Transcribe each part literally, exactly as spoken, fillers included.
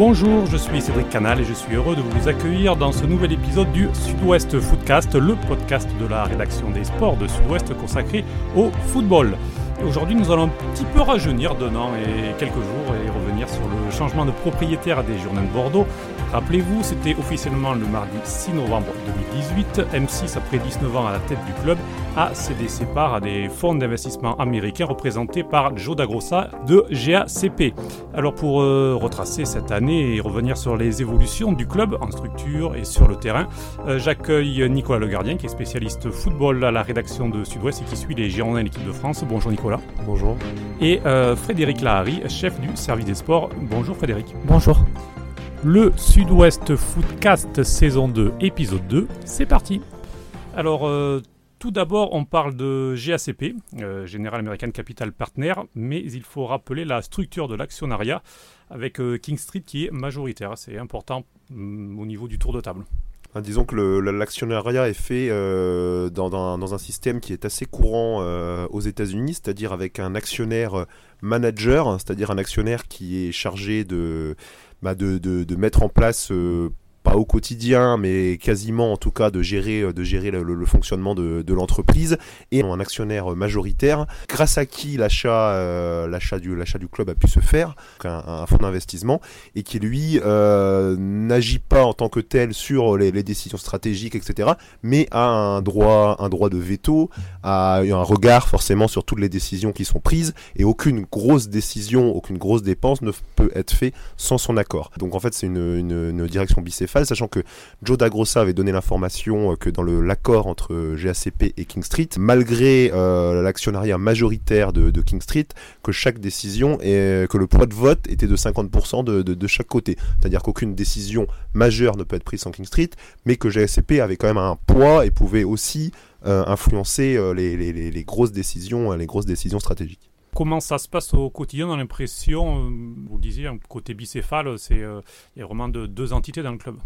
Bonjour, je suis Cédric Canal et je suis heureux de vous accueillir dans ce nouvel épisode du Sud-Ouest Footcast, le podcast de la rédaction des sports de Sud-Ouest consacré au football. Et aujourd'hui, nous allons un petit peu rajeunir d'un an et quelques jours et revenir sur le changement de propriétaire des Girondins de Bordeaux. Rappelez-vous, c'était officiellement le mardi six novembre deux mille dix-huit. M six, après dix-neuf ans à la tête du club, a cédé ses parts à des fonds d'investissement américains représentés par Joe DaGrosa de G A C P. Alors pour euh, retracer cette année et revenir sur les évolutions du club en structure et sur le terrain, euh, j'accueille Nicolas Legardien qui est spécialiste football à la rédaction de Sud-Ouest et qui suit les Girondins et l'équipe de France. Bonjour Nicolas. Bonjour. Et euh, Frédéric Lahari, chef du service des sports. Bonjour Frédéric. Bonjour. Le Sud-Ouest Footcast saison deux, épisode deux, c'est parti. Alors, euh, tout d'abord, on parle de G A C P, euh, General American Capital Partner, mais il faut rappeler la structure de l'actionnariat avec euh, King Street qui est majoritaire. C'est important euh, au niveau du tour de table. Ah, disons que le, l'actionnariat est fait euh, dans, dans, dans un système qui est assez courant euh, aux États-Unis, c'est-à-dire avec un actionnaire manager, c'est-à-dire un actionnaire qui est chargé de... Bah de, de, de mettre en place, euh, pas au quotidien, mais quasiment en tout cas de gérer, de gérer le, le, le fonctionnement de, de l'entreprise, et un actionnaire majoritaire, grâce à qui l'achat, euh, l'achat, du, l'achat du club a pu se faire, un, un fonds d'investissement, et qui lui euh, n'agit pas en tant que tel sur les, les décisions stratégiques, et cetera, mais a un droit, un droit de veto, a un regard forcément sur toutes les décisions qui sont prises, et aucune grosse décision, aucune grosse dépense ne peut être faite sans son accord. Donc en fait c'est une, une, une direction bicéphale, sachant que Joe DaGrosa avait donné l'information que dans le, l'accord entre G A C P et King Street, malgré euh, l'actionnariat majoritaire de, de King Street, que chaque décision, est, que le poids de vote était de cinquante pour cent de, de, de chaque côté. C'est-à-dire qu'aucune décision majeure ne peut être prise sans King Street, mais que G A C P avait quand même un poids et pouvait aussi euh, influencer euh, les, les, les, les grosses décisions, les grosses décisions stratégiques. Comment ça se passe au quotidien? Dans l'impression, vous le disiez, un côté bicéphale, c'est, euh, il y a vraiment de, deux entités dans le club.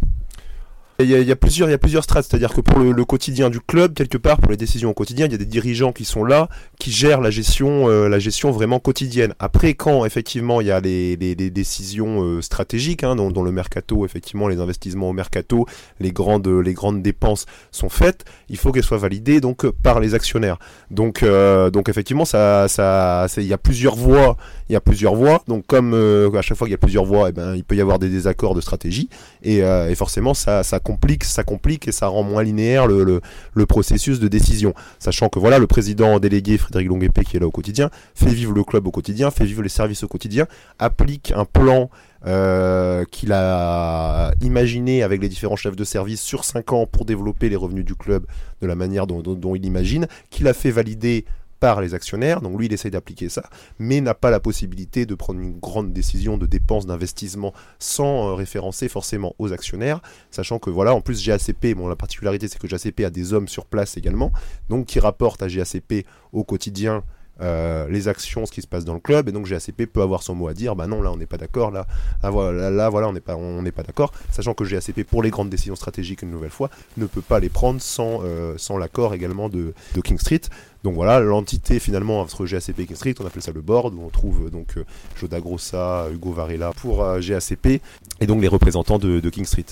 Il y a, il y a plusieurs, il y a plusieurs strates, c'est-à-dire que pour le, le quotidien du club, quelque part, pour les décisions au quotidien, il y a des dirigeants qui sont là, qui gèrent la gestion, euh, la gestion vraiment quotidienne. Après, quand effectivement il y a les, les, les décisions euh, stratégiques, hein, dont, dont le mercato, effectivement, les investissements au mercato, les grandes, les grandes dépenses sont faites, il faut qu'elles soient validées donc par les actionnaires. Donc, euh, donc effectivement, ça, ça, c'est, il y a plusieurs voies, il y a plusieurs voies. Donc, comme euh, à chaque fois qu'il y a plusieurs voies, eh ben, il peut y avoir des désaccords de stratégie, et, euh, et forcément, ça, ça complique, ça complique et ça rend moins linéaire le, le, le processus de décision. Sachant que voilà, le président délégué Frédéric Longuépé qui est là au quotidien, fait vivre le club au quotidien, fait vivre les services au quotidien, applique un plan euh, qu'il a imaginé avec les différents chefs de service sur cinq ans pour développer les revenus du club de la manière dont, dont, dont il imagine, qu'il a fait valider par les actionnaires, donc lui il essaye d'appliquer ça, mais n'a pas la possibilité de prendre une grande décision de dépenses, d'investissement sans euh, référencer forcément aux actionnaires, sachant que voilà, en plus G A C P, bon la particularité c'est que G A C P a des hommes sur place également, donc qui rapportent à G A C P au quotidien euh, les actions, ce qui se passe dans le club, et donc G A C P peut avoir son mot à dire, bah non là on n'est pas d'accord, là, là voilà, là, voilà on n'est pas, on n'est pas d'accord, sachant que G A C P pour les grandes décisions stratégiques une nouvelle fois ne peut pas les prendre sans, euh, sans l'accord également de, de King Street. Donc voilà, l'entité finalement entre G A C P et King Street, on appelle ça le board, où on trouve donc Joe DaGrosa, Hugo Varela pour G A C P, et donc les représentants de, de King Street.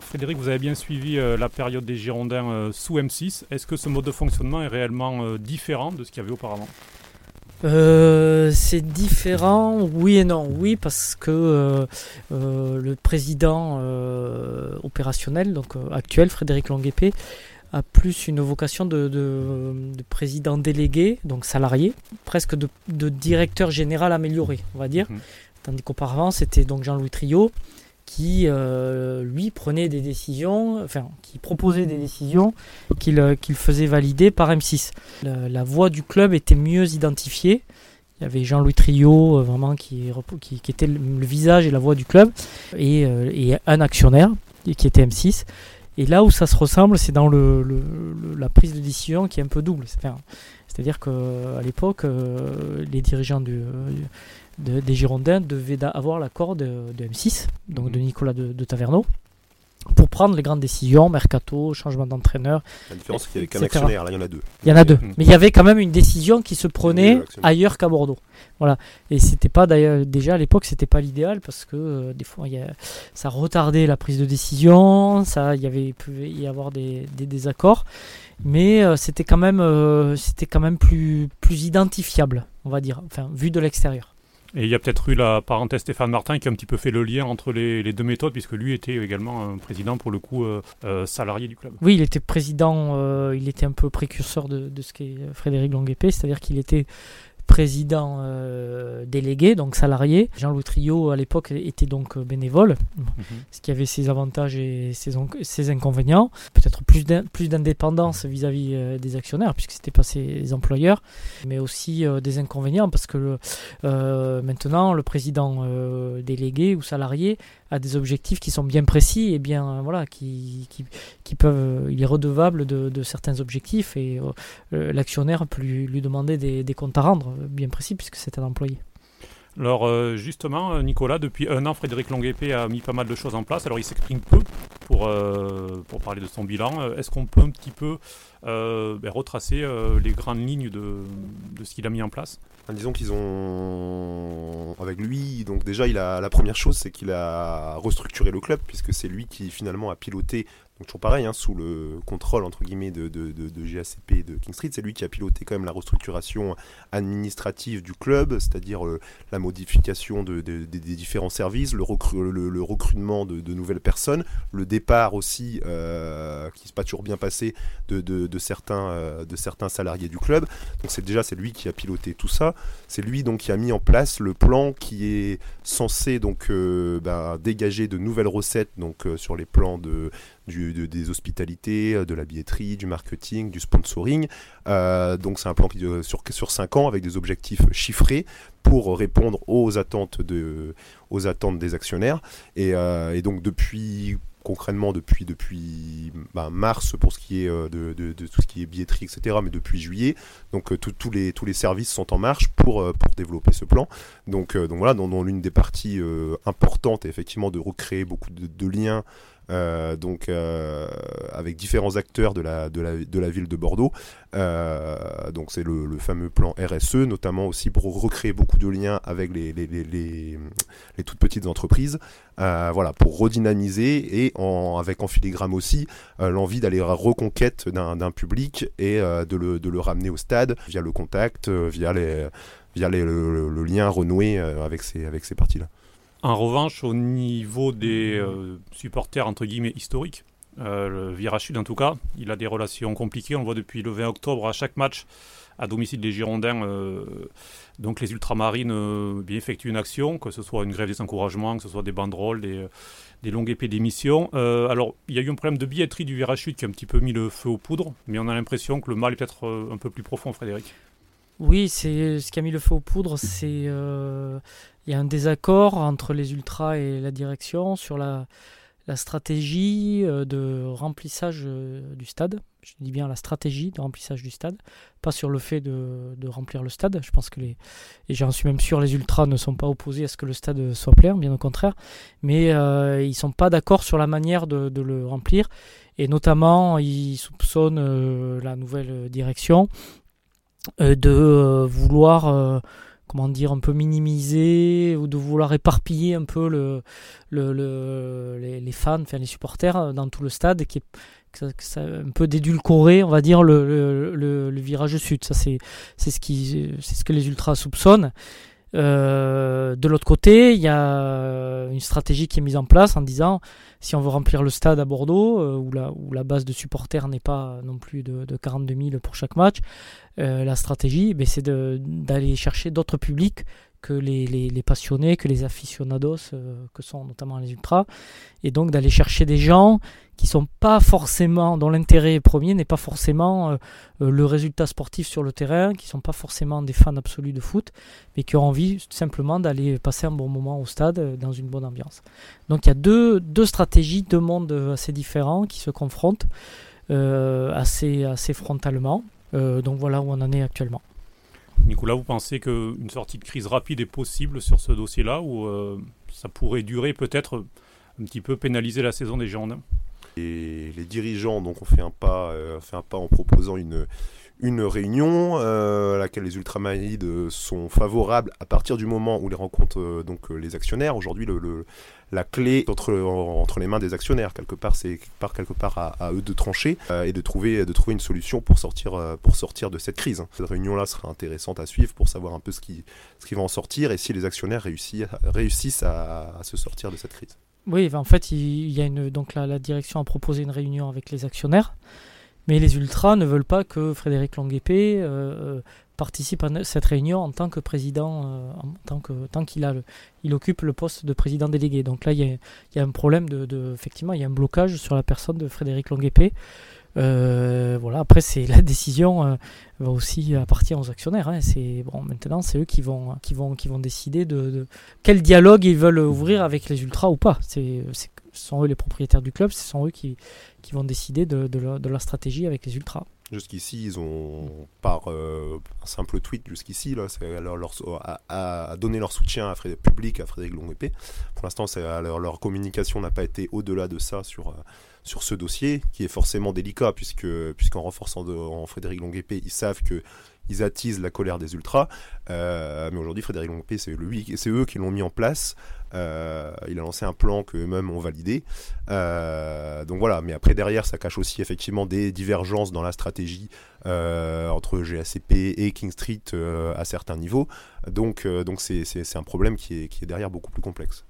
Frédéric, vous avez bien suivi euh, la période des Girondins euh, sous M six. Est-ce que ce mode de fonctionnement est réellement euh, différent de ce qu'il y avait auparavant ? Euh, c'est différent, oui et non. Oui, parce que euh, euh, le président euh, opérationnel, donc euh, actuel, Frédéric Longuépé, a plus une vocation de, de, de président délégué, donc salarié, presque de, de directeur général amélioré, on va dire. Mmh. Tandis qu'auparavant, c'était donc Jean-Louis Triaud qui, euh, lui, prenait des décisions, enfin, qui proposait des décisions qu'il, qu'il faisait valider par M six. La, la voix du club était mieux identifiée. Il y avait Jean-Louis Triaud, euh, vraiment, qui, qui, qui était le, le visage et la voix du club, et, euh, et un actionnaire, qui était M six. Et là où ça se ressemble, c'est dans le, le, le, la prise de décision qui est un peu double. Enfin, c'est-à-dire qu'à l'époque, euh, les dirigeants du, de, des Girondins devaient avoir l'accord de, de M six, donc de Nicolas de, de Taverneau, pour prendre les grandes décisions, mercato, changement d'entraîneur. La différence, et, c'est qu'il y avait qu'un actionnaire, là il y en a deux. Il y en a deux, mais il y avait quand même une décision qui se prenait ailleurs qu'à Bordeaux. Voilà. Et c'était pas d'ailleurs, déjà à l'époque, c'était pas l'idéal parce que euh, des fois, y a, ça retardait la prise de décision, ça, il y avait pouvait y avoir des, des désaccords, mais euh, c'était quand même, euh, c'était quand même plus, plus identifiable, on va dire, enfin vu de l'extérieur. Et il y a peut-être eu la parenthèse Stéphane Martin qui a un petit peu fait le lien entre les, les deux méthodes, puisque lui était également un président, pour le coup, euh, euh, salarié du club. Oui, il était président, euh, il était un peu précurseur de, de ce qu'est Frédéric Longuépé, c'est-à-dire qu'il était président euh, délégué, donc salarié. Jean-Louis Triaud, à l'époque, était donc bénévole, mm-hmm. ce qui avait ses avantages et ses, on- ses inconvénients. Peut-être plus, d'in- plus d'indépendance vis-à-vis euh, des actionnaires, puisque ce n'étaient pas ses employeurs, mais aussi euh, des inconvénients, parce que le, euh, maintenant, le président euh, délégué ou salarié a des objectifs qui sont bien précis et bien, euh, voilà, qui, qui, qui peuvent, il est redevable de, de certains objectifs, et euh, l'actionnaire peut lui, lui demander des, des comptes à rendre bien précis, puisque c'est un employé. Alors euh, justement, Nicolas, depuis un an, Frédéric Longuépé a mis pas mal de choses en place. Alors il s'exprime peu pour, euh, pour parler de son bilan. Est-ce qu'on peut un petit peu euh, ben, retracer euh, les grandes lignes de, de ce qu'il a mis en place ? Disons qu'ils ont, avec lui, donc déjà il a, la première chose c'est qu'il a restructuré le club, puisque c'est lui qui finalement a piloté, donc toujours pareil, hein, sous le contrôle entre guillemets de, de, de, de G A C P et de King Street, c'est lui qui a piloté quand même la restructuration administrative du club, c'est-à-dire euh, la modification de, de, de, des différents services, le, recru, le, le recrutement de, de nouvelles personnes, le départ aussi, euh, qui s'est pas toujours bien passé, de, de, de, certains, euh, de certains salariés du club. Donc c'est déjà c'est lui qui a piloté tout ça. C'est lui donc qui a mis en place le plan qui est censé donc euh, bah, dégager de nouvelles recettes donc euh, sur les plans de, du, de des hospitalités, de la billetterie, du marketing, du sponsoring. Euh, donc c'est un plan qui, euh, sur sur cinq ans avec des objectifs chiffrés pour répondre aux attentes de aux attentes des actionnaires. Et, euh, et donc depuis concrètement depuis, depuis bah, mars pour ce qui est euh, de, de, de tout ce qui est billetterie, etc., mais depuis juillet donc euh, tout, tout les, tous les services sont en marche pour, euh, pour développer ce plan, donc, euh, donc voilà, dans, dans l'une des parties euh, importantes est effectivement de recréer beaucoup de, de liens Euh, donc euh, avec différents acteurs de la, de la, de la ville de Bordeaux, euh, donc c'est le, le fameux plan R S E, notamment aussi pour recréer beaucoup de liens avec les, les, les, les, les toutes petites entreprises, euh, voilà, pour redynamiser, et en, avec en filigrane aussi euh, l'envie d'aller à la reconquête d'un, d'un public et euh, de, le, de le ramener au stade via le contact, via, les, via les, le, le lien renoué avec ces, avec ces parties-là. En revanche, au niveau des euh, supporters entre guillemets historiques, euh, le Virage Sud en tout cas, il a des relations compliquées. On le voit depuis le vingt octobre à chaque match à domicile des Girondins. Euh, donc les Ultramarines euh, bien effectuent une action, que ce soit une grève des encouragements, que ce soit des banderoles, des, des longues épées d'émission. Euh, alors il y a eu un problème de billetterie du Virage Sud qui a un petit peu mis le feu aux poudres, mais on a l'impression que le mal est peut-être euh, un peu plus profond, Frédéric. Oui, c'est ce qui a mis le feu aux poudres, c'est euh, il y a un désaccord entre les ultras et la direction sur la, la stratégie de remplissage du stade. Je dis bien la stratégie de remplissage du stade, pas sur le fait de, de remplir le stade. Je pense que les, et j'en suis même sûr, les ultras ne sont pas opposés à ce que le stade soit plein, bien au contraire, mais euh, ils ne sont pas d'accord sur la manière de, de le remplir, et notamment ils soupçonnent euh, la nouvelle direction de euh, vouloir euh, comment dire un peu minimiser, ou de vouloir éparpiller un peu le, le, le, les, les fans, enfin les supporters dans tout le stade, qui est que ça, que ça, un peu d'édulcorer, on va dire, le, le, le, le Virage Sud. Ça c'est, c'est, ce qui, c'est ce que les ultras soupçonnent. Euh, de l'autre côté, il y a une stratégie qui est mise en place en disant si on veut remplir le stade à Bordeaux, euh, où, la, où la base de supporters n'est pas non plus de, de quarante-deux mille pour chaque match, euh, la stratégie ben, c'est de, d'aller chercher d'autres publics que les, les, les passionnés, que les aficionados, euh, que sont notamment les ultras, et donc d'aller chercher des gens qui sont pas forcément, dont l'intérêt premier n'est pas forcément euh, le résultat sportif sur le terrain, qui sont pas forcément des fans absolus de foot, mais qui ont envie simplement d'aller passer un bon moment au stade, euh, dans une bonne ambiance. Donc il y a deux, deux stratégies, deux mondes assez différents qui se confrontent euh, assez, assez frontalement, euh, donc voilà où on en est actuellement. Nicolas, vous pensez qu'une sortie de crise rapide est possible sur ce dossier-là, ou euh, ça pourrait durer, peut-être un petit peu pénaliser la saison des Girondins ? Et les dirigeants donc, ont fait un pas, euh, fait un pas en proposant une, une réunion euh, à laquelle les ultramarides sont favorables à partir du moment où les rencontrent euh, donc, les actionnaires. Aujourd'hui, le, le, la clé entre, entre les mains des actionnaires. Quelque part, c'est quelque part, quelque part à, à eux de trancher euh, et de trouver, de trouver une solution pour sortir, euh, pour sortir de cette crise. Cette réunion-là sera intéressante à suivre pour savoir un peu ce qui, ce qui va en sortir et si les actionnaires réussissent, réussissent à, à se sortir de cette crise. Oui, ben en fait, il y a une, donc la, la direction a proposé une réunion avec les actionnaires, mais les ultras ne veulent pas que Frédéric Longuépé euh, participe à cette réunion en tant que président, euh, en tant que tant qu'il a, le, il occupe le poste de président délégué. Donc là, il y a, il y a un problème de, de, effectivement, il y a un blocage sur la personne de Frédéric Longuépé. Euh, voilà. Après, c'est la décision euh, va aussi appartenir aux actionnaires. Hein. C'est bon. Maintenant, c'est eux qui vont, qui vont, qui vont décider de, de quel dialogue ils veulent ouvrir avec les ultras ou pas. C'est, c'est, ce sont eux les propriétaires du club. Ce sont eux qui, qui vont décider de, de, leur, de leur stratégie avec les ultras. Jusqu'ici, ils ont, par euh, un simple tweet jusqu'ici, là, c'est à, leur, leur, à, à donner leur soutien à Frédéric, public à Frédéric Longuépé. Pour l'instant, c'est à leur, leur communication n'a pas été au-delà de ça sur, euh, sur ce dossier, qui est forcément délicat, puisque, puisqu'en renforçant de, en Frédéric Longuépé, ils savent que ils attisent la colère des ultras. Euh, mais aujourd'hui, Frédéric Longuépé, c'est, lui, c'est eux qui l'ont mis en place. Euh, il a lancé un plan qu'eux-mêmes ont validé. Euh, donc voilà, mais après, derrière, ça cache aussi effectivement des divergences dans la stratégie euh, entre G A C P et King Street euh, à certains niveaux. Donc, euh, donc c'est, c'est, c'est un problème qui est, qui est derrière beaucoup plus complexe.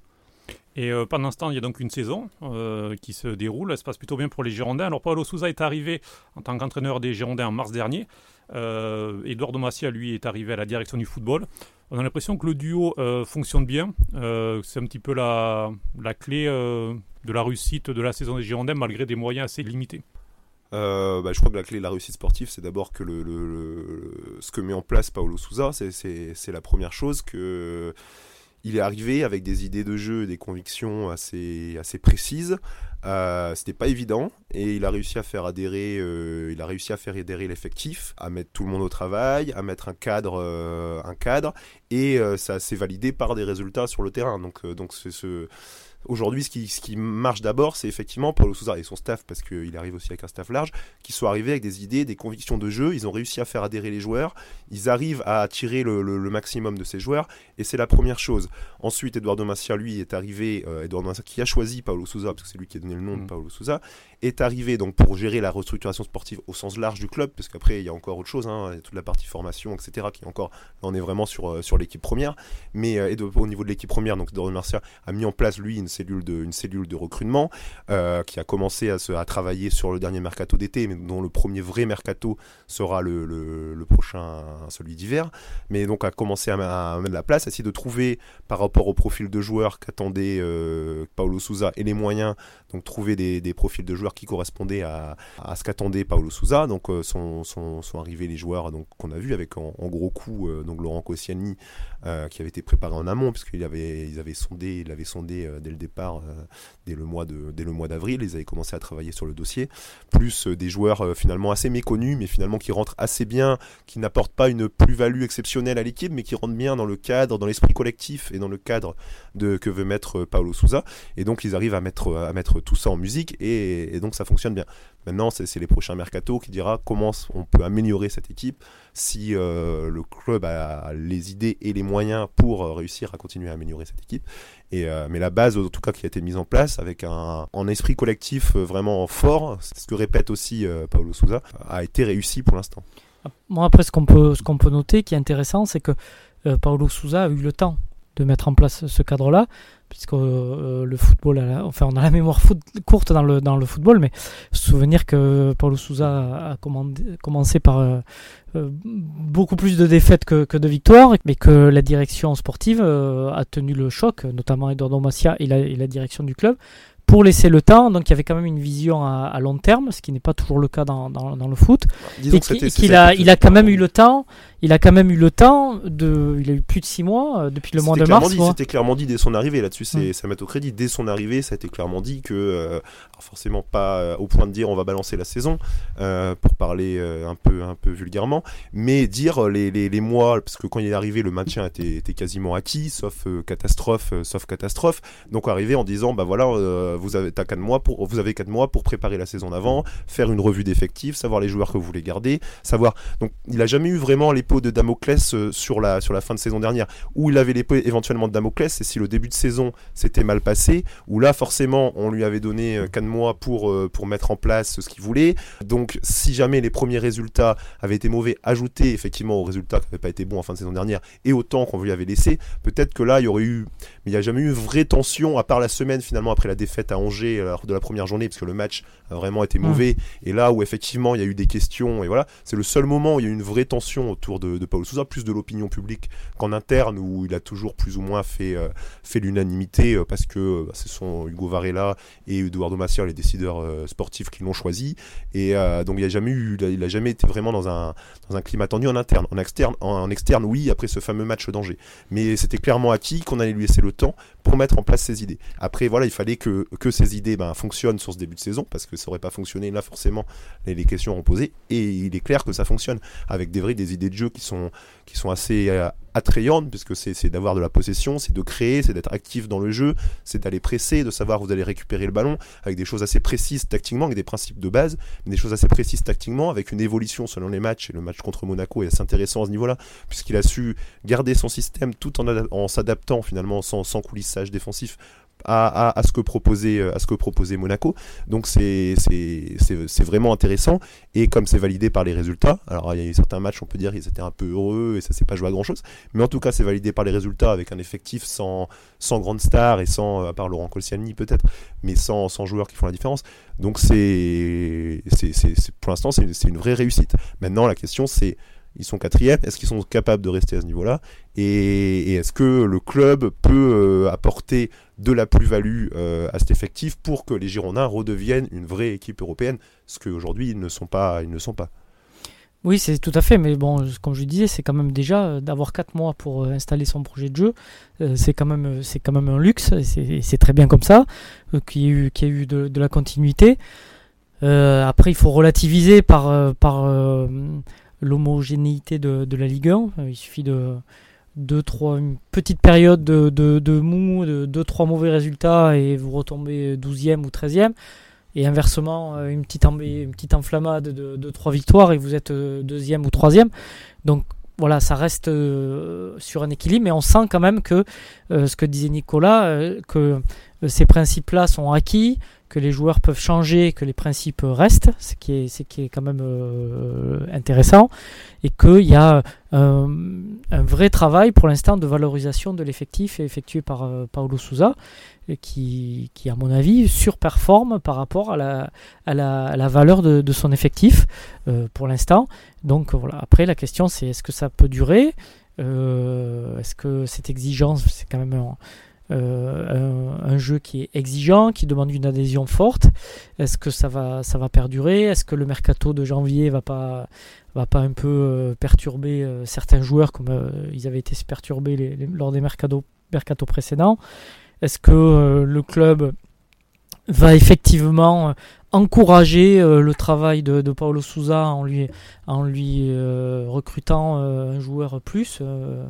Et euh, pendant ce temps, il y a donc une saison euh, qui se déroule. Elle se passe plutôt bien pour les Girondins. Alors, Paulo Sousa est arrivé en tant qu'entraîneur des Girondins en mars dernier. Euh, Eduardo Macià, lui, est arrivé à la direction du football. On a l'impression que le duo euh, fonctionne bien. Euh, c'est un petit peu la, la clé euh, de la réussite de la saison des Girondins, malgré des moyens assez limités. Euh, bah, je crois que la clé de la réussite sportive, c'est d'abord que le, le, le, ce que met en place Paulo Sousa, c'est, c'est, c'est la première chose que... Il est arrivé avec des idées de jeu, des convictions assez, assez précises. Euh, c'était pas évident et il a réussi à faire adhérer, euh, il a réussi à faire adhérer l'effectif, à mettre tout le monde au travail, à mettre un cadre, euh, un cadre et euh, ça s'est validé par des résultats sur le terrain. Donc, euh, donc c'est ce... Aujourd'hui, ce qui, ce qui marche d'abord, c'est effectivement Paulo Sousa et son staff, parce qu'il arrive aussi avec un staff large, qui sont arrivés avec des idées, des convictions de jeu. Ils ont réussi à faire adhérer les joueurs. Ils arrivent à attirer le, le, le maximum de ces joueurs. Et c'est la première chose. Ensuite, Eduardo Macià, lui, est arrivé. Euh, Eduardo Macià, qui a choisi Paulo Sousa, parce que c'est lui qui a donné le nom de Paulo Sousa, est arrivé donc, pour gérer la restructuration sportive au sens large du club, parce qu'après, il y a encore autre chose. Hein, toute la partie formation, et cetera, qui est encore. Là, on est vraiment sur, sur l'équipe première. Mais euh, et de, au niveau de l'équipe première, donc, Eduardo Macià a mis en place, lui, une Cellule de, une cellule de recrutement euh, qui a commencé à, se, à travailler sur le dernier mercato d'été, mais dont le premier vrai mercato sera le, le, le prochain, celui d'hiver, mais donc a commencé à, à mettre la place, à essayer de trouver par rapport au profil de joueurs qu'attendait euh, Paulo Sousa et les moyens, donc trouver des, des profils de joueurs qui correspondaient à, à ce qu'attendait Paulo Sousa. Donc euh, sont, sont, sont arrivés les joueurs donc, qu'on a vus avec en, en gros coup euh, donc Laurent Koscielny euh, qui avait été préparé en amont, puisqu'il avait, ils avaient sondé, il avait sondé euh, dès le départ, euh, dès, le mois de, dès le mois d'avril, ils avaient commencé à travailler sur le dossier, plus euh, des joueurs euh, finalement assez méconnus, mais finalement qui rentrent assez bien, qui n'apportent pas une plus-value exceptionnelle à l'équipe, mais qui rentrent bien dans le cadre, dans l'esprit collectif et dans le cadre de, que veut mettre euh, Paulo Sousa, et donc ils arrivent à mettre, à mettre tout ça en musique, et, et donc ça fonctionne bien. Maintenant, c'est, c'est les prochains mercato qui dira comment on peut améliorer cette équipe, si euh, le club a les idées et les moyens pour euh, réussir à continuer à améliorer cette équipe. Et, euh, mais la base, en tout cas, qui a été mise en place avec un, un esprit collectif vraiment fort, c'est ce que répète aussi euh, Paulo Sousa, a été réussi pour l'instant. Moi, après, ce qu'on peut, ce qu'on peut noter qui est intéressant, c'est que euh, Paulo Sousa a eu le temps de mettre en place ce cadre-là, puisque euh, le football, a la, enfin, on a la mémoire foot, courte dans le, dans le football, mais se souvenir que Paulo Sousa a commandé, commencé par euh, euh, beaucoup plus de défaites que, que de victoires, mais que la direction sportive euh, a tenu le choc, notamment Eduardo Macià et la, et la direction du club, pour laisser le temps. Donc il y avait quand même une vision à, à long terme, ce qui n'est pas toujours le cas dans, dans, dans le foot. Disons et qui, et qu'il a, il a quand même eu le temps, il a quand même eu le temps, de, il a eu plus de six mois, euh, depuis le mois de mars. Dit, c'était clairement dit dès son arrivée, là-dessus c'est, mmh. ça met au crédit, dès son arrivée ça a été clairement dit que, euh, forcément pas euh, au point de dire on va balancer la saison, euh, pour parler euh, un, peu, un peu vulgairement, mais dire les, les, les mois, parce que quand il est arrivé le maintien était, était quasiment acquis, sauf euh, catastrophe, euh, sauf catastrophe, donc arrivé en disant bah voilà, euh, vous avez quatre mois pour vous avez quatre mois pour préparer la saison d'avant, faire une revue d'effectifs, savoir les joueurs que vous voulez garder, savoir. Donc il a jamais eu vraiment l'épée de Damoclès sur la sur la fin de saison dernière, où il avait l'épée éventuellement de Damoclès, et si le début de saison s'était mal passé, où là forcément on lui avait donné quatre mois pour pour mettre en place ce qu'il voulait. Donc si jamais les premiers résultats avaient été mauvais, ajoutés effectivement aux résultats qui n'avaient pas été bons en fin de saison dernière et au temps qu'on lui avait laissé, peut-être que là il y aurait eu, mais il n'y a jamais eu vraie tension à part la semaine finalement après la défaite à Angers lors de la première journée, parce que le match a vraiment été mauvais, mmh. et là où effectivement il y a eu des questions, et voilà, c'est le seul moment où il y a eu une vraie tension autour de, de Paulo Sousa, plus de l'opinion publique qu'en interne, où il a toujours plus ou moins fait, euh, fait l'unanimité, euh, parce que bah, ce sont Hugo Varela et Eduardo Macià, les décideurs euh, sportifs qui l'ont choisi, et euh, donc il n'a jamais eu, il n'a jamais été vraiment dans un, dans un climat tendu en interne, en externe, en, en externe oui, après ce fameux match d'Angers, mais c'était clairement acquis qu'on allait lui laisser le temps pour mettre en place ses idées. Après voilà, il fallait que, que ces idées ben, fonctionnent sur ce début de saison, parce que ça n'aurait pas fonctionné là forcément, les, les questions ont posé, et il est clair que ça fonctionne avec des vraies des idées de jeu qui sont, qui sont assez euh, attrayantes, puisque c'est, c'est d'avoir de la possession, c'est de créer, c'est d'être actif dans le jeu, c'est d'aller presser, de savoir où vous allez récupérer le ballon, avec des choses assez précises tactiquement, avec des principes de base, mais des choses assez précises tactiquement, avec une évolution selon les matchs, et le match contre Monaco est assez intéressant à ce niveau-là, puisqu'il a su garder son système tout en, a, en s'adaptant finalement sans, sans coulissage défensif À, à, à, ce que proposait, à ce que proposait Monaco. Donc c'est, c'est, c'est, c'est vraiment intéressant, et comme c'est validé par les résultats, alors il y a eu certains matchs on peut dire qu'ils étaient un peu heureux et ça s'est pas joué à grand chose, mais en tout cas c'est validé par les résultats, avec un effectif sans, sans grande star et sans, à part Laurent Koscielny peut-être, mais sans, sans joueurs qui font la différence. Donc c'est, c'est, c'est, c'est pour l'instant c'est une, c'est une vraie réussite. Maintenant la question c'est, ils sont quatrième, est-ce qu'ils sont capables de rester à ce niveau-là, et, et est-ce que le club peut euh, apporter de la plus-value euh, à cet effectif pour que les Girondins redeviennent une vraie équipe européenne, ce qu'aujourd'hui ils ne sont pas, ils ne sont pas. Oui, c'est tout à fait, mais bon, comme je disais, c'est quand même déjà euh, d'avoir quatre mois pour euh, installer son projet de jeu, euh, c'est quand même, c'est quand même un luxe, et c'est, et c'est très bien comme ça, euh, qu'il y a eu, qu'il y a eu de, de la continuité. Euh, après, il faut relativiser par, euh, par euh, l'homogénéité de, de la Ligue un. Il suffit de deux, trois, une petite période de, de, de mou, de deux, trois mauvais résultats et vous retombez douzième ou treizième. Et inversement, une petite, une petite enflammade de, de trois victoires et vous êtes deuxième ou troisième. Donc voilà, ça reste euh, sur un équilibre, mais on sent quand même que euh, ce que disait Nicolas, euh, que ces principes-là sont acquis, que les joueurs peuvent changer, que les principes restent, ce qui est, ce qui est quand même euh, intéressant, et qu'il y a euh, un vrai travail pour l'instant de valorisation de l'effectif effectué par euh, Paulo Sousa, qui, qui à mon avis surperforme par rapport à la, à la, à la valeur de, de son effectif euh, pour l'instant. Donc voilà. Après la question c'est, est-ce que ça peut durer, euh, est-ce que cette exigence, c'est quand même un, Euh, un, un jeu qui est exigeant, qui demande une adhésion forte. Est-ce que ça va, ça va perdurer ? Est-ce que le mercato de janvier va pas, va pas un peu euh, perturber euh, certains joueurs comme euh, ils avaient été perturbés les, les, lors des mercato, mercato précédents ? Est-ce que euh, le club va effectivement euh, encourager euh, le travail de, de Paulo Sousa en lui, en lui euh, recrutant euh, un joueur plus euh,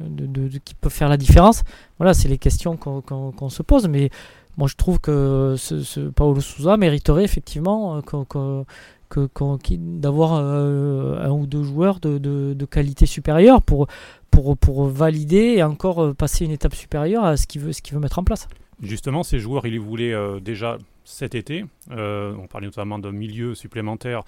De, de, de, qui peuvent faire la différence. Voilà, c'est les questions qu'on, qu'on, qu'on se pose, mais moi je trouve que ce, ce Paulo Sousa mériterait effectivement euh, qu'on, qu'on, qu'on, qu'on, d'avoir euh, un ou deux joueurs de, de, de qualité supérieure pour, pour, pour valider et encore euh, passer une étape supérieure à ce qu'il veut, ce qu'il veut mettre en place. Justement, ces joueurs, il les voulait euh, déjà cet été. Euh, on parlait notamment d'un milieu supplémentaire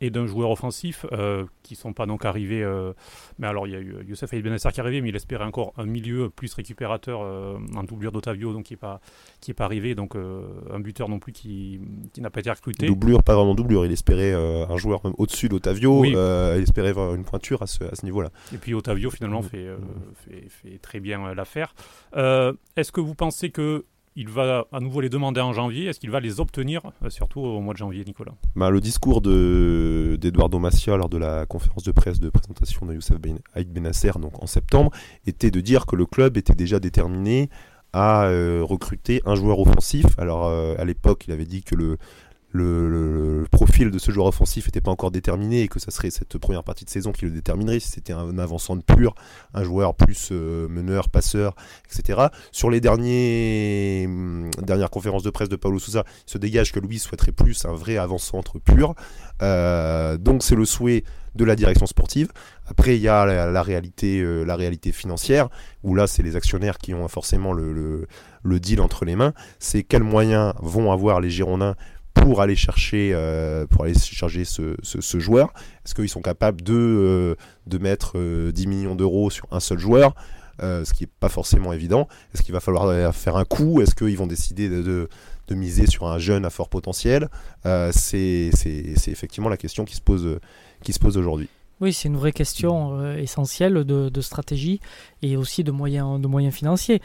et d'un joueur offensif euh, qui ne sont pas donc arrivés. Euh, mais alors, il y a eu Youssouf Aït Bennasser qui est arrivé, mais il espérait encore un milieu plus récupérateur euh, en doublure d'Otavio, donc qui n'est pas, pas arrivé. Donc, euh, un buteur non plus qui, qui n'a pas été recruté. Doublure, pas vraiment doublure. Il espérait euh, un joueur même au-dessus d'Otavio. Oui. Euh, il espérait avoir une pointure à ce, à ce niveau-là. Et puis, Otavio, finalement, mmh. fait, euh, fait, fait très bien euh, l'affaire. Euh, est-ce que vous pensez que il va à nouveau les demander en janvier? Est-ce qu'il va les obtenir, surtout au mois de janvier, Nicolas? Bah, le discours de, d'Eduardo Macià lors de la conférence de presse de présentation de Youssouf Aït Bennasser, donc en septembre, était de dire que le club était déjà déterminé à euh, recruter un joueur offensif. Alors euh, à l'époque, il avait dit que le le, le, le profil de ce joueur offensif n'était pas encore déterminé et que ça serait cette première partie de saison qui le déterminerait, si c'était un avant-centre pur, un joueur plus euh, meneur, passeur, et cetera. Sur les derniers, euh, dernières conférences de presse de Paulo Sousa, il se dégage que lui souhaiterait plus un vrai avant-centre pur. Euh, donc c'est le souhait de la direction sportive. Après, il y a la, la réalité, euh, la réalité financière, où là, c'est les actionnaires qui ont forcément le, le, le deal entre les mains. C'est quels moyens vont avoir les Girondins pour aller chercher, euh, pour aller chercher ce, ce, ce joueur. Est-ce qu'ils sont capables de, euh, de mettre euh, dix millions d'euros sur un seul joueur, euh, ce qui n'est pas forcément évident. Est-ce qu'il va falloir faire un coup? Est-ce qu'ils vont décider de... de de miser sur un jeune à fort potentiel, euh, c'est, c'est, c'est effectivement la question qui se pose, qui se pose aujourd'hui. Oui, c'est une vraie question euh, essentielle de, de stratégie et aussi de moyens, de moyens financiers.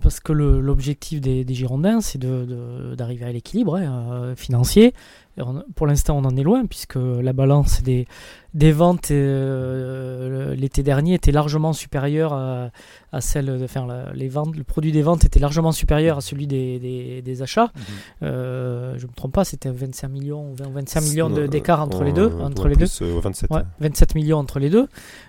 Parce que le, l'objectif des, des Girondins, c'est de, de, d'arriver à l'équilibre hein, financier. On, pour l'instant, on en est loin, puisque la balance des, des ventes euh, l'été dernier était largement supérieure à, à celle... De, enfin, la, les ventes, le produit des ventes était largement supérieur à celui des, des, des achats. Mmh. Euh, je ne me trompe pas, c'était vingt-cinq millions, vingt, vingt-cinq millions de, d'écart entre on, les deux. Entre les deux. Euh, vingt-sept. Ouais, vingt-sept millions entre les deux.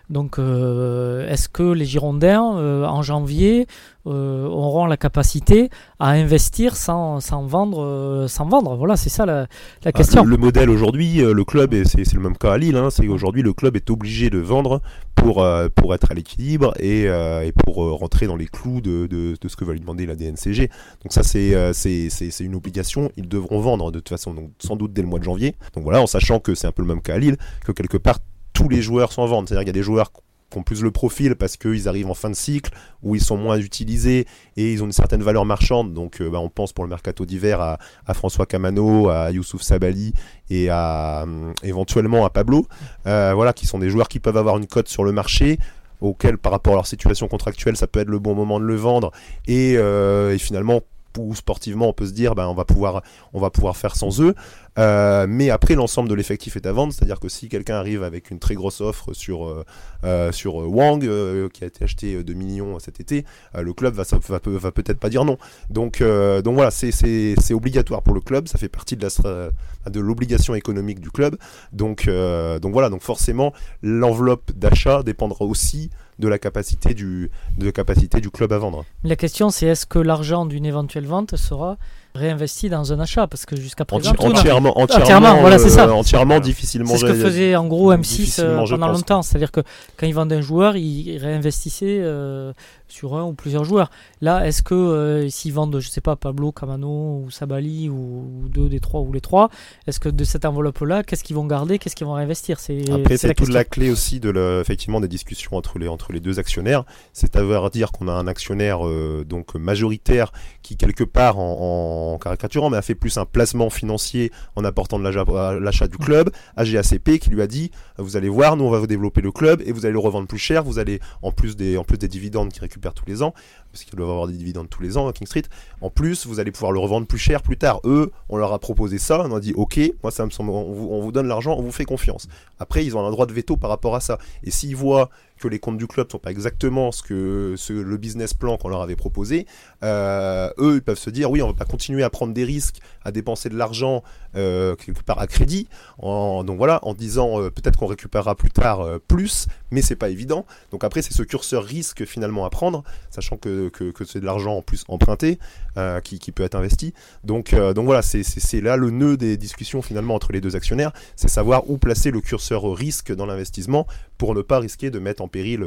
Donc, euh, est-ce que les Girondins, euh, en janvier... Euh, auront la capacité à investir sans, sans vendre euh, sans vendre voilà c'est ça la, la question. Ah, le, le modèle aujourd'hui, le club est, c'est, c'est le même cas à Lille hein, c'est aujourd'hui le club est obligé de vendre pour, euh, pour être à l'équilibre et, euh, et pour euh, rentrer dans les clous de, de, de ce que va lui demander la D N C G, donc ça c'est, euh, c'est, c'est, c'est une obligation, ils devront vendre de toute façon, donc sans doute dès le mois de janvier, donc voilà, en sachant que c'est un peu le même cas à Lille, que quelque part tous les joueurs sont en vente, c'est-à-dire qu'il y a des joueurs qui ont plus le profil parce qu'ils arrivent en fin de cycle où ils sont moins utilisés et ils ont une certaine valeur marchande, donc euh, bah, on pense pour le mercato d'hiver à, à François Kamano, à Youssouf Sabali et à euh, éventuellement à Pablo, euh, voilà, qui sont des joueurs qui peuvent avoir une cote sur le marché auquel par rapport à leur situation contractuelle ça peut être le bon moment de le vendre et, euh, et finalement ou sportivement on peut se dire ben, on va pouvoir, on va pouvoir faire sans eux, euh, mais après l'ensemble de l'effectif est à vendre, c'est-à-dire que si quelqu'un arrive avec une très grosse offre sur, euh, sur Wang euh, qui a été acheté deux millions cet été, euh, le club va, va, va peut-être pas dire non, donc, euh, donc voilà c'est, c'est, c'est obligatoire pour le club, ça fait partie de, la, de l'obligation économique du club, donc, euh, donc voilà, donc forcément l'enveloppe d'achat dépendra aussi de la capacité du, de la capacité du club à vendre. La question c'est est-ce que l'argent d'une éventuelle vente sera réinvesti dans un achat, parce que jusqu'à présent Enti- entièrement, a... entièrement, entièrement, voilà, c'est ça. Entièrement, difficilement. C'est ce que faisait en gros M six euh, pendant longtemps, c'est-à-dire que quand ils vendaient un joueur, ils réinvestissaient euh, sur un ou plusieurs joueurs. Là, est-ce que euh, s'ils vendent, je sais pas, Pablo, Kamano ou Sabali ou, ou deux des trois ou les trois, est-ce que de cette enveloppe-là, qu'est-ce qu'ils vont garder, qu'est-ce qu'ils vont réinvestir? C'est après, c'est, c'est toute la clé aussi de le, effectivement des discussions entre les entre les deux actionnaires. C'est-à-dire dire qu'on a un actionnaire euh, donc majoritaire qui quelque part en, en en caricaturant, mais a fait plus un placement financier en apportant de l'achat, l'achat du club à G A C P qui lui a dit vous allez voir, nous on va vous développer le club et vous allez le revendre plus cher, vous allez en plus des, en plus des dividendes qu'ils récupèrent tous les ans, parce qu'ils doivent avoir des dividendes tous les ans à King Street, en plus vous allez pouvoir le revendre plus cher plus tard. Eux, on leur a proposé ça, on a dit ok, moi ça me semble, on vous, on vous donne l'argent, on vous fait confiance. Après ils ont un droit de veto par rapport à ça, et s'ils voient que les comptes du club ne sont pas exactement ce que ce, le business plan qu'on leur avait proposé, euh, eux ils peuvent se dire oui, on ne va pas continuer à prendre des risques, à dépenser de l'argent euh, quelque part à crédit, en, donc voilà, en disant euh, peut-être qu'on récupérera plus tard euh, plus, mais c'est pas évident. Donc après c'est ce curseur risque finalement à prendre, sachant que, que, que c'est de l'argent en plus emprunté euh, qui, qui peut être investi. Donc, euh, donc voilà, c'est, c'est, c'est là le nœud des discussions finalement entre les deux actionnaires, c'est savoir où placer le curseur risque dans l'investissement pour ne pas risquer de mettre en péril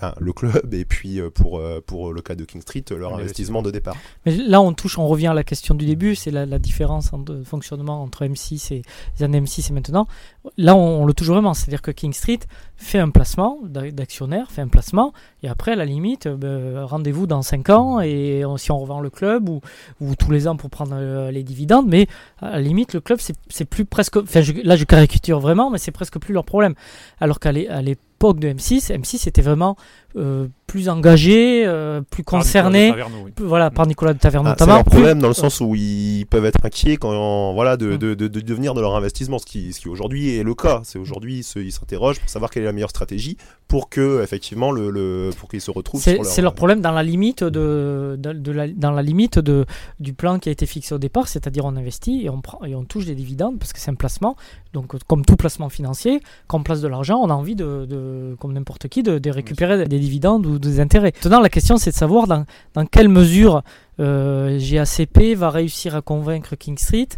ben, le club et puis pour, pour le cas de King Street, leur oui, investissement de départ. Mais là on touche, on revient à la question du début, c'est la, la différence de fonctionnement entre M six et les années M six et maintenant. Là on, on le touche vraiment, c'est-à-dire que King Street fait un placement d'actionnaire, fait un placement et après à la limite ben, rendez-vous dans cinq ans et on, si on revend le club ou, ou tous les ans pour prendre les dividendes, mais à la limite le club c'est, c'est plus presque, enfin je, là je caricature vraiment, mais c'est presque plus leur problème. Alors qu'à les, à les l'époque de M six, M six était vraiment euh, plus engagés, euh, plus concernés, par oui. plus, voilà, par Nicolas de Taverneau ah, notamment. C'est leur problème plus, dans le sens où ils peuvent être inquiets quand, voilà, de, de, de, de devenir de leur investissement, ce qui, ce qui aujourd'hui est le cas. C'est aujourd'hui, ce, ils s'interrogent pour savoir quelle est la meilleure stratégie pour que, effectivement, le, le pour qu'ils se retrouvent. C'est sur leur, c'est leur problème dans la limite de, de, de la, dans la limite de du plan qui a été fixé au départ, c'est-à-dire on investit et on prend et on touche des dividendes parce que c'est un placement. Donc, comme tout placement financier, quand on place de l'argent, on a envie de, de comme n'importe qui, de, de récupérer oui. des dividendes ou des intérêts. Maintenant, la question, c'est de savoir dans, dans quelle mesure euh, G A C P va réussir à convaincre King Street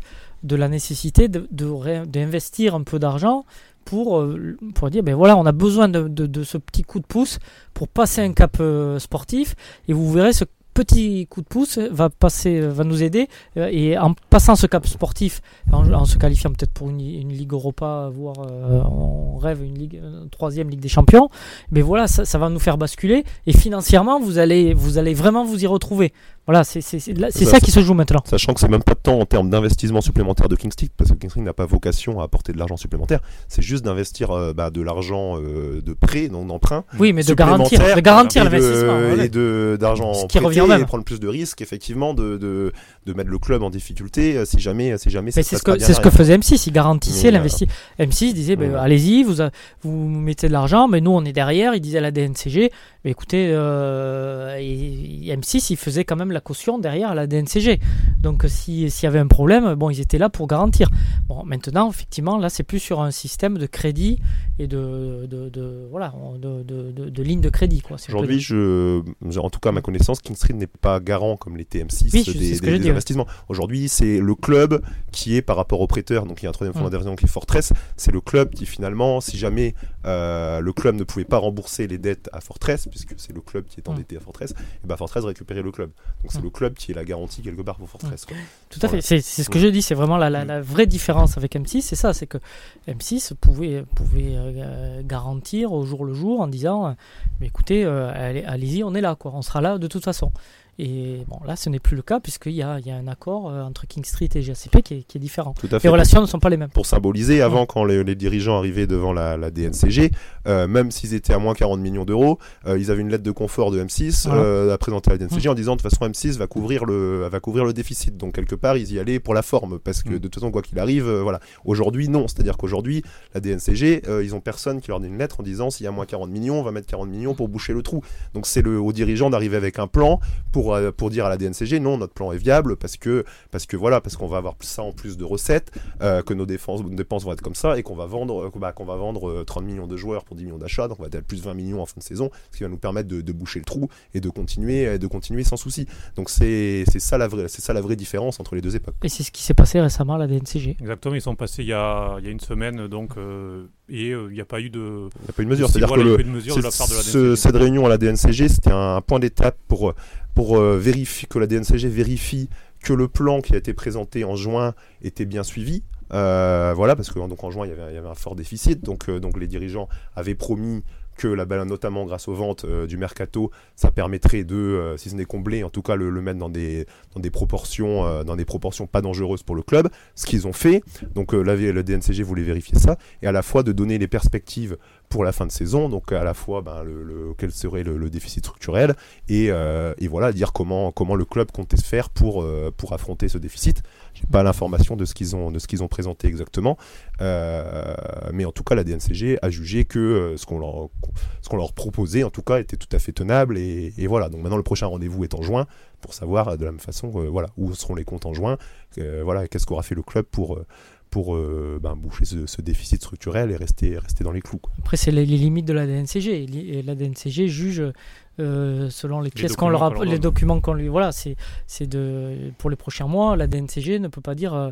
de la nécessité de, de ré, d'investir un peu d'argent pour, pour dire, ben voilà, on a besoin de, de, de ce petit coup de pouce pour passer un cap euh, sportif. Et vous verrez, ce petit coup de pouce va, passer, va nous aider. Et en passant ce cap sportif, en, en se qualifiant peut-être pour une, une Ligue Europa, voire euh, on rêve une, ligue, une troisième Ligue des Champions, mais voilà, ça, ça va nous faire basculer. Et financièrement, vous allez, vous allez vraiment vous y retrouver. Voilà, c'est, c'est, c'est, là, c'est ça, ça qui se joue maintenant. Sachant que c'est même pas tant en termes d'investissement supplémentaire de King Street, parce que King Street n'a pas vocation à apporter de l'argent supplémentaire, c'est juste d'investir euh, bah, de l'argent euh, de prêt, non d'emprunt. Oui, mais de garantir, de garantir l'investissement. De, ouais. Et de, d'argent ce qui prêté, revient même. Et prendre plus de risques, effectivement, de, de, de mettre le club en difficulté si jamais, si jamais mais ça se passe pas bien. Mais c'est ce que faisait M six, il garantissait mmh, l'investissement. Euh, M six disait, bah, mmh. allez-y, vous, a, vous mettez de l'argent, mais nous on est derrière, il disait à la D N C G, mais écoutez, euh, et, et M six il faisait quand même la caution derrière la D N C G. Donc si, s'il y avait un problème, bon, ils étaient là pour garantir. Bon, maintenant, effectivement, là, c'est plus sur un système de crédit et de, de, de, voilà, de, de, de, de ligne de crédit, quoi. Si aujourd'hui, je, en tout cas, à ma connaissance, King Street n'est pas garant comme l'était M six oui, des, des, des dit, investissements. Ouais. Aujourd'hui, c'est le club qui est par rapport au prêteur. Donc il y a un troisième fonds d'intervention qui est Fortress. C'est le club qui, finalement, si jamais euh, le club ne pouvait pas rembourser les dettes à Fortress, puisque c'est le club qui est endetté à Fortress, et ben Fortress récupérait le club. Donc c'est mmh. le club qui est la garantie quelque part pour Fortress. Quoi. Tout à voilà. fait, c'est, c'est ce que mmh. je dis, c'est vraiment la, la, la vraie différence avec M six, c'est ça, c'est que M six pouvait, pouvait euh, garantir au jour le jour en disant euh, mais écoutez, euh, allez, allez-y, on est là, quoi, on sera là de toute façon. Et bon, là, ce n'est plus le cas, puisqu'il y a, il y a un accord euh, entre King Street et G A C P qui est, qui est différent. Tout à fait. Les relations ne sont pas les mêmes. Pour symboliser, avant, ouais. quand les, les dirigeants arrivaient devant la, la D N C G, euh, même s'ils étaient à moins quarante millions d'euros, euh, ils avaient une lettre de confort de M six ouais. euh, à présenter à la D N C G ouais. en disant de toute façon M six va couvrir, le, va couvrir le déficit. Donc, quelque part, ils y allaient pour la forme, parce que de toute façon, quoi qu'il arrive, euh, voilà. Aujourd'hui, non. C'est-à-dire qu'aujourd'hui, la D N C G, euh, ils n'ont personne qui leur donne une lettre en disant s'il y a moins quarante millions, on va mettre quarante millions pour boucher le trou. Donc, c'est le, aux dirigeants d'arriver avec un plan pour Pour, pour dire à la D N C G non, notre plan est viable parce que parce que voilà parce qu'on va avoir ça en plus de recettes, euh, que nos défenses, nos dépenses vont être comme ça et qu'on va vendre bah, qu'on va vendre trente millions de joueurs pour dix millions d'achats, donc on va être plus de vingt millions en fin de saison, ce qui va nous permettre de, de boucher le trou et de continuer de continuer sans souci. Donc c'est c'est ça la vraie c'est ça la vraie différence entre les deux époques. Et c'est ce qui s'est passé récemment à la D N C G. Exactement, ils sont passés il y a il y a une semaine donc. Euh... Et il euh, n'y a pas eu de, il y a pas eu de mesure. C'est-à-dire que le, mesure de la part de la ce, cette réunion à la D N C G, c'était un point d'étape pour pour euh, vérifier que la D N C G vérifie que le plan qui a été présenté en juin était bien suivi. Euh, voilà, parce que donc en juin il y avait, il y avait un fort déficit, donc euh, donc les dirigeants avaient promis que la balle, notamment grâce aux ventes euh, du mercato, ça permettrait de, euh, si ce n'est comblé, en tout cas le, le mettre dans des, dans des proportions, euh, dans des proportions pas dangereuses pour le club. Ce qu'ils ont fait, donc euh, la, la D N C G voulait vérifier ça, et à la fois de donner les perspectives pour la fin de saison, donc à la fois ben, le, le, quel serait le, le déficit structurel, et, euh, et voilà, dire comment, comment le club comptait se faire pour, euh, pour affronter ce déficit. J'ai pas l'information de ce qu'ils ont, de ce qu'ils ont présenté exactement, euh, mais en tout cas la D N C G a jugé que euh, ce qu'on leur ce qu'on leur proposait en tout cas était tout à fait tenable et, et voilà. Donc maintenant le prochain rendez-vous est en juin pour savoir de la même façon euh, voilà, où seront les comptes en juin, euh, voilà, qu'est-ce qu'aura fait le club pour, pour euh, ben, boucher ce, ce déficit structurel et rester, rester dans les clous, quoi. Après c'est les, les limites de la D N C G et la D N C G juge euh, selon les, les pièces qu'on leur, a, qu'on leur les documents qu'on lui voilà c'est, c'est de, pour les prochains mois la D N C G ne peut pas dire euh,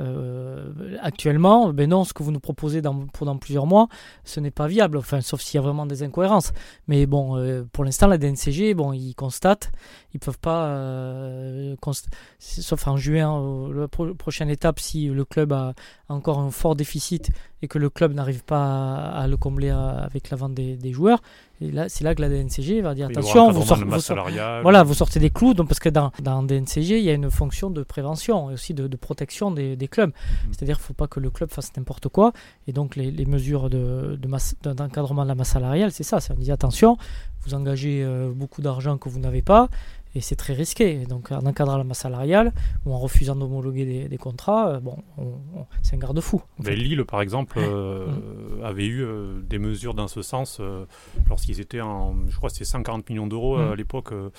Euh, actuellement, ben non, ce que vous nous proposez dans, pour dans plusieurs mois, ce n'est pas viable. Enfin, sauf s'il y a vraiment des incohérences. Mais bon, euh, pour l'instant, la D N C G, bon, ils constatent, ils peuvent pas, euh, const- sauf en juin, euh, la pro- prochaine étape, si le club a encore un fort déficit et que le club n'arrive pas à, à le combler à, avec la vente des, des joueurs. Et là, c'est là que la D N C G va dire attention, vous, sort, vous, sort, voilà, vous sortez des clous, donc, parce que dans, dans D N C G, il y a une fonction de prévention et aussi de, de protection des, des clubs. Mmh. C'est-à-dire qu'il ne faut pas que le club fasse n'importe quoi. Et donc, les, les mesures de, de masse, d'encadrement de la masse salariale, c'est ça. C'est on dit attention, vous engagez euh, beaucoup d'argent que vous n'avez pas, et c'est très risqué. Donc en encadrant la masse salariale ou en refusant d'homologuer des, des contrats, euh, bon, on, on, c'est un garde-fou. Mais Lille, par exemple, euh, mmh. avait eu euh, des mesures dans ce sens euh, lorsqu'ils étaient en, je crois que c'était cent quarante millions d'euros mmh. à l'époque, euh,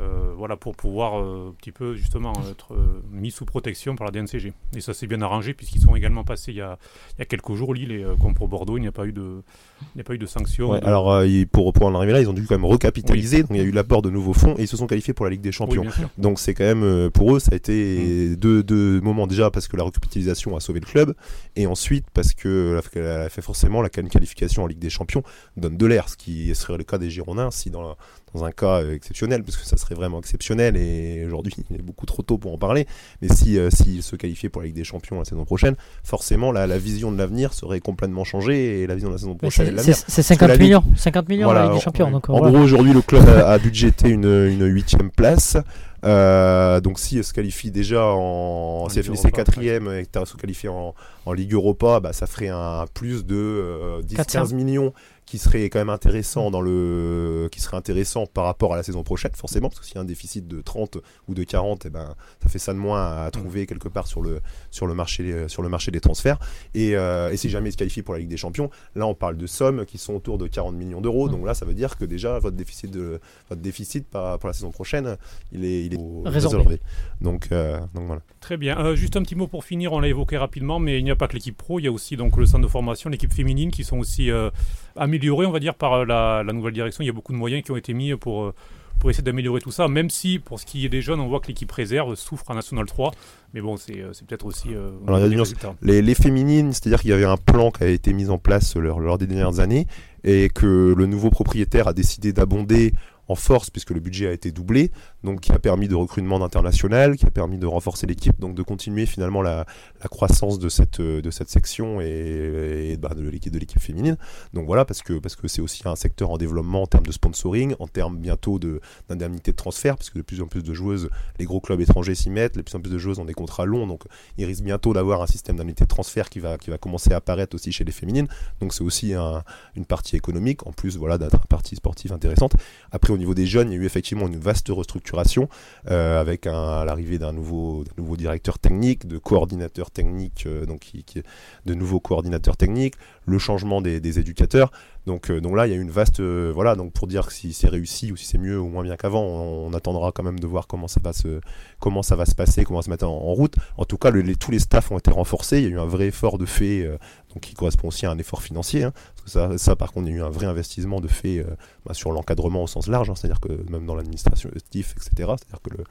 euh, voilà, pour pouvoir euh, un petit peu justement être euh, mis sous protection par la D N C G. Et ça s'est bien arrangé puisqu'ils sont également passés il y a, il y a quelques jours Lille, et euh, comme pour Bordeaux, il n'y a pas eu de, il n'y a pas eu de sanctions. Ouais, de... Alors euh, pour, pour en arriver là, ils ont dû quand même recapitaliser, oui. Donc il y a eu l'apport de nouveaux fonds et ils se sont qualifiés pour la Ligue des Champions. Oui, donc c'est quand même, pour eux, ça a été mmh. deux, deux moments déjà, parce que la recapitalisation a sauvé le club, et ensuite parce que elle a fait forcément la qualification en Ligue des Champions donne de l'air, ce qui serait le cas des Girondins si dans, la, dans un cas exceptionnel, parce que ça serait vraiment exceptionnel et aujourd'hui il est beaucoup trop tôt pour en parler, mais si, euh, s'ils se qualifiaient pour la Ligue des Champions la saison prochaine, forcément la, la vision de l'avenir serait complètement changée, et la vision de la saison prochaine, c'est, de l'avenir. C'est, c'est cinquante millions, cinquante millions voilà, la Ligue des Champions. En, donc, en voilà. gros aujourd'hui le club a, a budgété une, une huitième place. Euh, donc si elle se qualifie déjà en, en si elle finissait quatrième et que se qualifie en, en Ligue Europa, bah, ça ferait un plus de euh, dix à quinze millions qui serait quand même intéressant dans le, qui serait intéressant par rapport à la saison prochaine forcément, parce que s'il y a un déficit de trente ou de quarante, eh ben, ça fait ça de moins à trouver quelque part sur le, sur le, marché, sur le marché des transferts, et, euh, et si jamais il se qualifie pour la Ligue des Champions, là on parle de sommes qui sont autour de quarante millions d'euros, donc là ça veut dire que déjà votre déficit, de, votre déficit pour la saison prochaine il est, il est résolvé. Donc, euh, donc voilà. Très bien. Euh, juste un petit mot pour finir. On l'a évoqué rapidement, mais il n'y a pas que l'équipe pro. Il y a aussi donc le centre de formation, l'équipe féminine, qui sont aussi euh, améliorées, on va dire, par la, la nouvelle direction. Il y a beaucoup de moyens qui ont été mis pour pour essayer d'améliorer tout ça. Même si pour ce qui est des jeunes, on voit que l'équipe réserve souffre en National trois. Mais bon, c'est, c'est peut-être aussi... Euh, Alors, il y a les, les féminines, c'est-à-dire qu'il y avait un plan qui a été mis en place lors, lors des dernières années, et que le nouveau propriétaire a décidé d'abonder en force, puisque le budget a été doublé, donc qui a permis de recrutement d'international, qui a permis de renforcer l'équipe, donc de continuer finalement la, la croissance de cette, de cette section et, et bah, de, l'équipe, de l'équipe féminine. Donc voilà, parce que, parce que c'est aussi un secteur en développement en termes de sponsoring, en termes bientôt de, d'indemnité de transfert, parce que de plus en plus de joueuses, les gros clubs étrangers s'y mettent, de plus en plus de joueuses ont des contrats longs, donc il risque bientôt d'avoir un système d'indemnité de transfert qui va, qui va commencer à apparaître aussi chez les féminines, donc c'est aussi un, une partie économique, en plus voilà, d'une partie sportive intéressante. Après, au niveau des jeunes, il y a eu effectivement une vaste restructuration euh, avec un, l'arrivée d'un nouveau, d'un nouveau directeur technique, de coordinateur technique, euh, donc qui, qui, de nouveaux coordinateurs techniques, le changement des, des éducateurs. Donc, euh, donc là, il y a une vaste... Euh, voilà, donc pour dire que si c'est réussi ou si c'est mieux ou moins bien qu'avant, on, on attendra quand même de voir comment ça va se, comment ça va se passer, comment ça va se mettre en, en route. En tout cas, le, les, tous les staffs ont été renforcés. Il y a eu un vrai effort de fait, euh, donc qui correspond aussi à un effort financier. Hein, parce que ça, ça, par contre, il y a eu un vrai investissement de fait euh, bah, sur l'encadrement au sens large, hein, c'est-à-dire que même dans l'administration, et cetera, c'est-à-dire que le...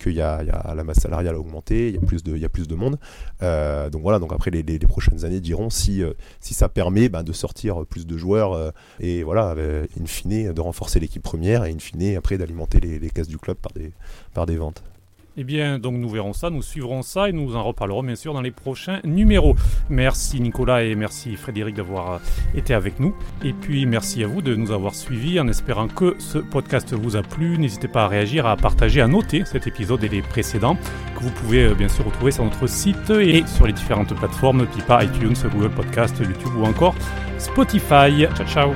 qu'il y a, il y a la masse salariale a augmenté, il y a plus de, il y a plus de monde. Euh, donc voilà, donc après les, les, les prochaines années diront si, euh, si ça permet bah, de sortir plus de joueurs euh, et voilà, euh, in fine, de renforcer l'équipe première et in fine, après d'alimenter les, les caisses du club par des, par des ventes. Eh bien, donc nous verrons ça, nous suivrons ça et nous en reparlerons bien sûr dans les prochains numéros. Merci Nicolas et merci Frédéric d'avoir été avec nous. Et puis merci à vous de nous avoir suivis en espérant que ce podcast vous a plu. N'hésitez pas à réagir, à partager, à noter cet épisode et les précédents que vous pouvez bien sûr retrouver sur notre site et sur les différentes plateformes, Pipa, iTunes, Google Podcast, YouTube ou encore Spotify. Ciao, ciao!